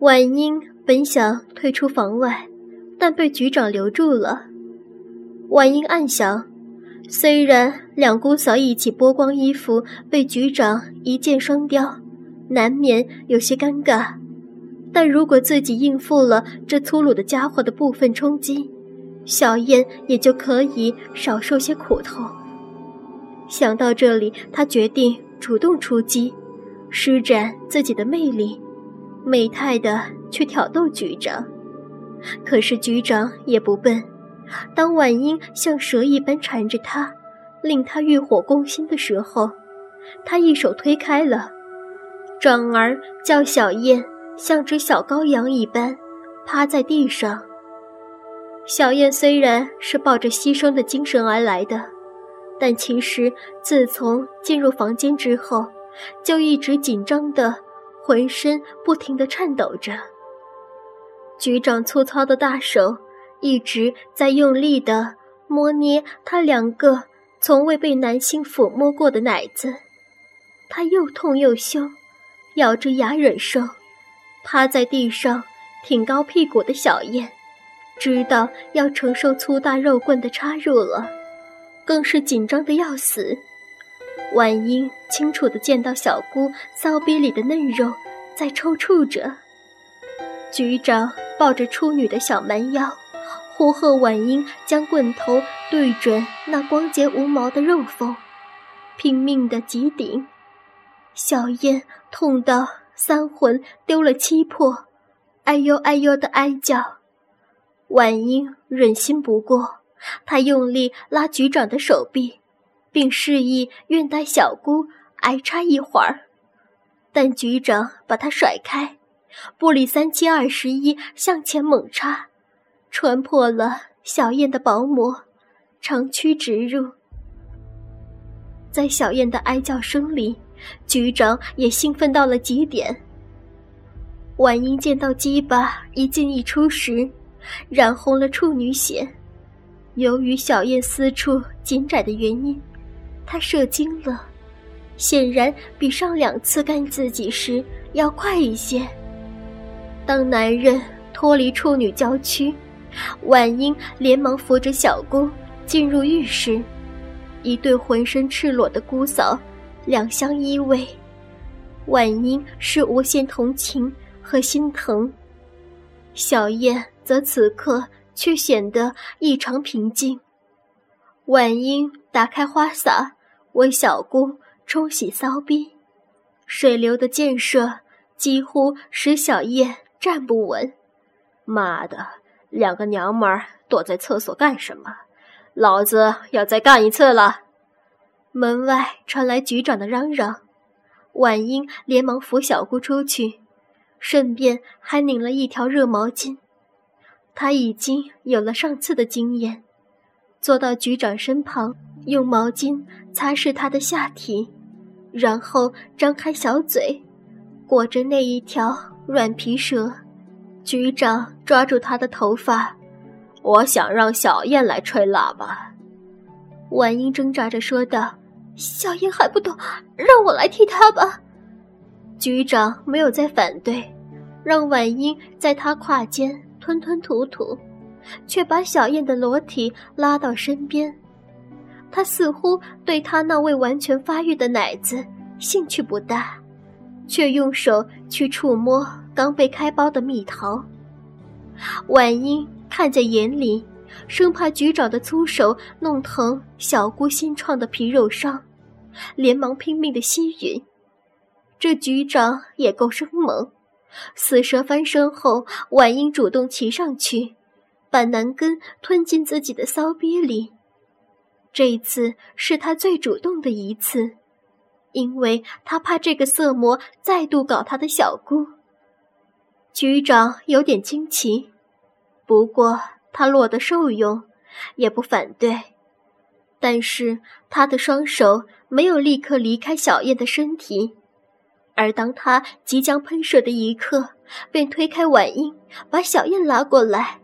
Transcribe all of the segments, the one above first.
婉英本想退出房外，但被局长留住了。婉英暗想，虽然两姑嫂一起剥光衣服，被局长一箭双雕，难免有些尴尬，但如果自己应付了这粗鲁的家伙的部分冲击，小燕也就可以少受些苦头。想到这里，她决定主动出击，施展自己的魅力，美态地去挑逗局长。可是局长也不笨，当婉英像蛇一般缠着他，令他欲火攻心的时候，他一手推开了，转而叫小燕像只小羔羊一般趴在地上。小燕虽然是抱着牺牲的精神而来的，但其实自从进入房间之后，就一直紧张的浑身不停地颤抖着。局长粗糙的大手一直在用力地摸捏他两个从未被男性抚摸过的奶子，他又痛又凶，咬着牙忍受。趴在地上挺高屁股的小燕知道要承受粗大肉棍的插入了，更是紧张得要死。婉英清楚地见到小姑骚逼里的嫩肉在抽搐着。局长抱着处女的小蛮腰，呼喝婉英将棍头对准那光洁无毛的肉缝，拼命地挤顶。小燕痛到三魂丢了七魄，哎呦哎呦地哀叫。婉英忍心不过，她用力拉局长的手臂，并示意愿带小姑挨插一会儿，但局长把她甩开，不理三七二十一，向前猛插，穿破了小燕的薄膜，长驱直入。在小燕的哀叫声里，局长也兴奋到了极点。婉英见到鸡巴一进一出时，染红了处女血。由于小燕私处紧窄的原因，她射精了，显然比上两次干自己时要快一些。当男人脱离处女娇躯，婉英连忙扶着小姑进入浴室。一对浑身赤裸的姑嫂两相依偎，婉英是无限同情和心疼，小燕则此刻却显得异常平静。婉英打开花洒，为小姑冲洗骚逼，水流的溅射几乎使小燕站不稳。妈的，两个娘们儿躲在厕所干什么？老子要再干一次了！门外传来局长的嚷嚷，婉英连忙扶小姑出去，顺便还拧了一条热毛巾。她已经有了上次的经验，坐到局长身旁，用毛巾擦拭他的下体，然后张开小嘴，裹着那一条软皮蛇。局长抓住她的头发，我想让小燕来吹喇叭。婉英挣扎着说道，小燕还不懂，让我来替她吧。局长没有再反对，让婉英在她胯间吞吞吐吐，却把小燕的裸体拉到身边。他似乎对她那未完全发育的奶子兴趣不大，却用手去触摸刚被开包的蜜桃。婉英看在眼里，生怕局长的粗手弄疼小姑新创的皮肉伤，连忙拼命地吸吮。这局长也够生猛，死蛇翻身后，婉英主动骑上去，把男根吞进自己的骚逼里。这一次是她最主动的一次，因为她怕这个色魔再度搞她的小姑。局长有点惊奇，不过他落得受用，也不反对。但是他的双手没有立刻离开小燕的身体，而当他即将喷射的一刻，便推开婉英，把小燕拉过来，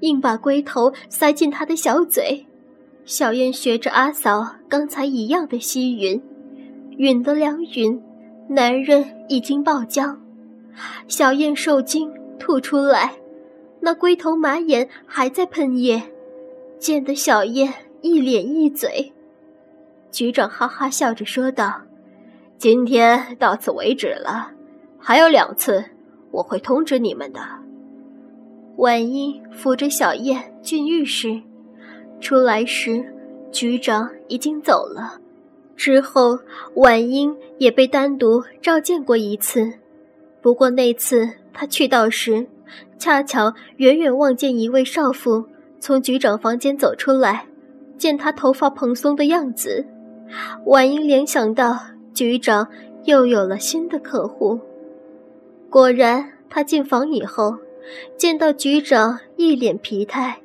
硬把龟头塞进他的小嘴。小燕学着阿嫂刚才一样的吸吮，吮了两吮，男人已经爆浆。小燕受惊吐出来，那龟头马眼还在喷液，溅得小燕一脸一嘴。局长哈哈笑着说道：“今天到此为止了，还有2次，我会通知你们的。”婉英扶着小燕进浴室，出来时局长已经走了。之后婉英也被单独召见过1次，不过那次她去到时，恰巧远远望见一位少妇从局长房间走出来，见她头发蓬松的样子，婉英联想到局长又有了新的客户。果然她进房以后，见到局长一脸疲态，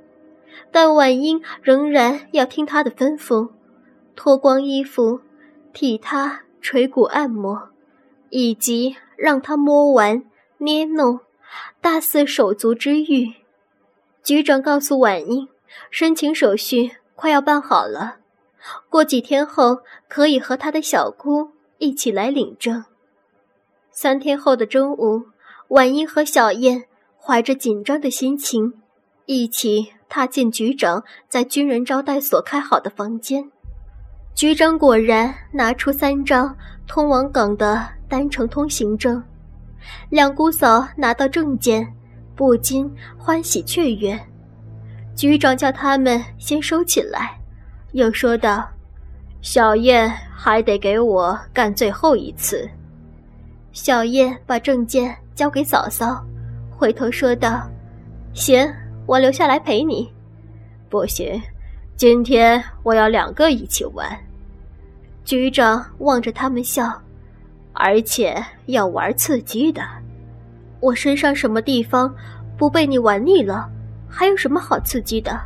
但婉英仍然要听他的吩咐，脱光衣服替他捶骨按摩，以及让他摸完捏弄，大肆手足之欲。局长告诉婉英，申请手续快要办好了，过几天后可以和他的小姑一起来领证。3天后的中午，婉英和小燕怀着紧张的心情，一起踏进局长在军人招待所开好的房间。局长果然拿出3张通往港的单程通行证，两姑嫂拿到证件，不禁欢喜雀跃。局长叫他们先收起来，又说道：“小燕还得给我干最后1次。”小燕把证件交给嫂嫂，回头说道：“行，我留下来陪你。”“不行，今天我要2个一起玩。”局长望着他们笑，“而且要玩刺激的。我身上什么地方不被你玩腻了？还有什么好刺激的？”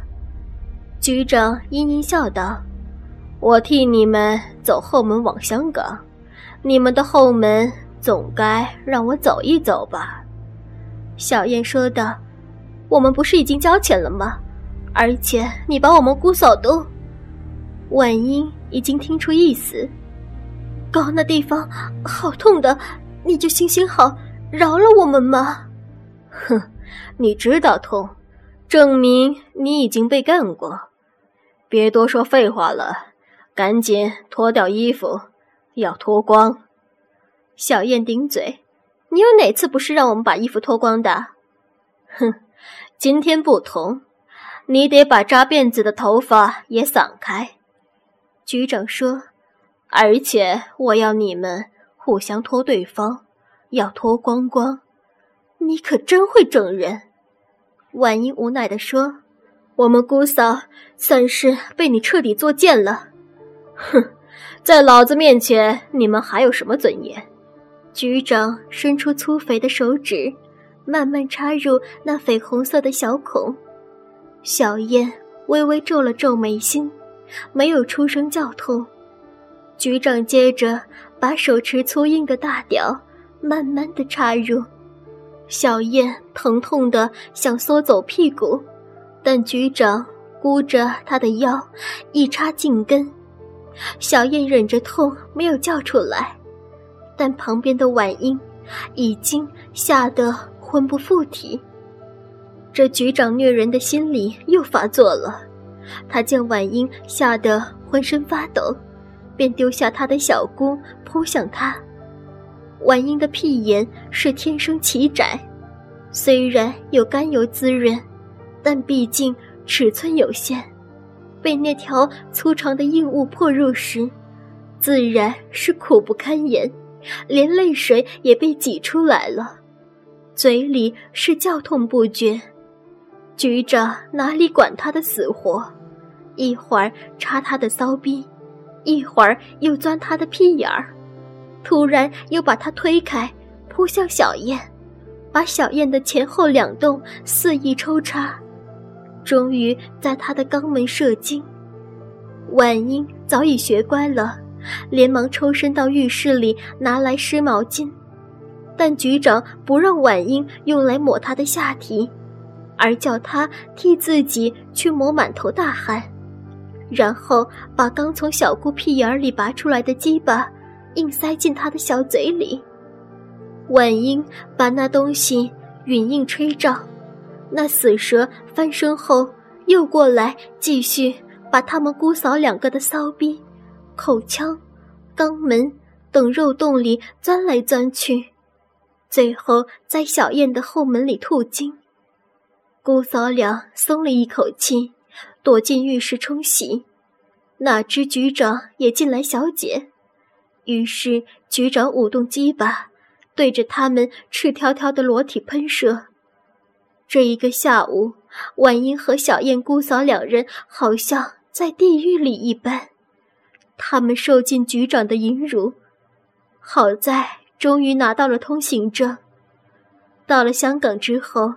局长阴阴笑道：“我替你们走后门往香港，你们的后门总该让我走一走吧。”小燕说道：“我们不是已经交钱了吗？而且你把我们姑嫂都……”婉英已经听出意思，“搞那地方好痛的，你就行行好，饶了我们吗？”“哼，你知道痛，证明你已经被干过。别多说废话了，赶紧脱掉衣服，要脱光。”小燕顶嘴：“你有哪次不是让我们把衣服脱光的？”“哼，今天不同，你得把扎辫子的头发也散开。”局长说：“而且我要你们互相脱对方，要脱光光。”“你可真会整人。”婉英无奈地说：“我们姑嫂算是被你彻底作践了。”“哼，在老子面前你们还有什么尊严？”局长伸出粗肥的手指，慢慢插入那绯红色的小孔。小燕微微皱了皱眉心，没有出声叫痛。局长接着把手持粗硬的大屌慢慢地插入，小燕疼痛地想缩走屁股，但局长箍着她的腰一插进根，小燕忍着痛没有叫出来，但旁边的婉英已经吓得魂不附体。这局长虐人的心理又发作了，他见婉英吓得浑身发抖，便丢下他的小姑扑向他。婉英的屁眼是天生奇窄，虽然有甘油滋润，但毕竟尺寸有限，被那条粗长的硬物破入时，自然是苦不堪言，连泪水也被挤出来了，嘴里是叫痛不绝。局长哪里管他的死活，一会儿插他的骚逼，一会儿又钻他的屁眼儿，突然又把他推开，扑向小燕，把小燕的前后2洞肆意抽插，终于在他的肛门射精。婉英早已学乖了，连忙抽身到浴室里拿来湿毛巾，但局长不让婉英用来抹他的下体，而叫他替自己去抹满头大汗，然后把刚从小姑屁眼里拔出来的鸡巴硬塞进他的小嘴里。晚鹰把那东西云硬吹照，那死蛇翻身后又过来继续把他们姑嫂两个的骚逼、口腔、肛门等肉洞里钻来钻去，最后在小燕的后门里吐精。姑嫂俩松了一口气，躲进浴室冲洗。哪知局长也进来小解，于是局长舞动鸡巴，对着他们赤条条的裸体喷射。这一个下午，婉英和小燕姑嫂两人好像在地狱里一般，他们受尽局长的淫辱。好在终于拿到了通行证。到了香港之后，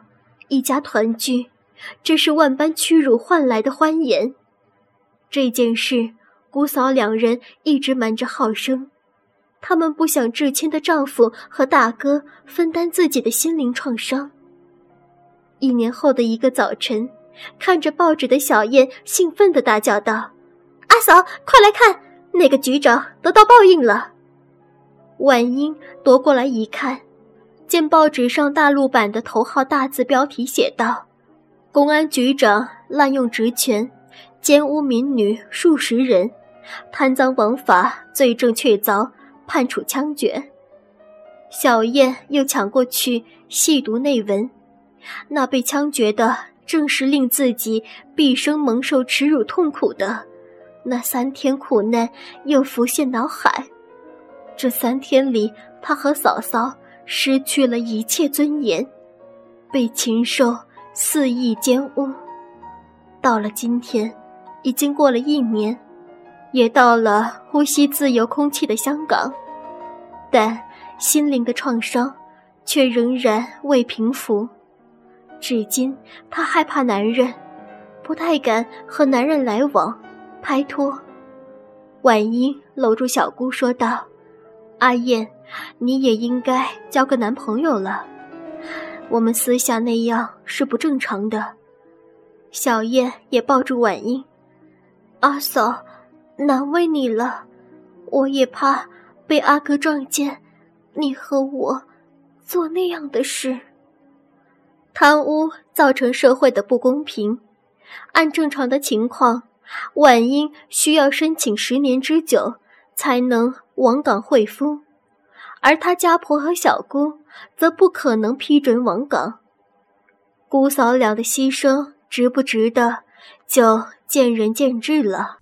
一家团聚，这是万般屈辱换来的欢颜。这件事，姑嫂两人一直瞒着浩生，他们不想至亲的丈夫和大哥分担自己的心灵创伤。1年后的一个早晨，看着报纸的小燕兴奋地大叫道：“阿嫂，快来看，那个局长得到报应了！”婉英夺过来一看，见报纸上大陆版的头号大字标题写道：“公安局长滥用职权，奸污民女数十人，贪赃枉法罪证确凿，判处枪决。”小燕又抢过去细读内文，那被枪决的正是令自己毕生蒙受耻辱痛苦的那3天苦难又浮现脑海。这3天里，他和嫂嫂失去了一切尊严，被禽兽肆意奸污。到了今天，已经过了1年，也到了呼吸自由空气的香港，但心灵的创伤却仍然未平复。至今她害怕男人，不太敢和男人来往拍拖。婉英搂住小姑说道：“阿燕，你也应该交个男朋友了，我们私下那样是不正常的。”小燕也抱住婉英：“阿嫂，难为你了，我也怕被阿哥撞见你和我做那样的事。”贪污造成社会的不公平，按正常的情况，婉英需要申请10年之久才能亡港会夫，而她家婆和小姑则不可能批准亡港。姑嫂俩的牺牲值不值得，就见仁见智了。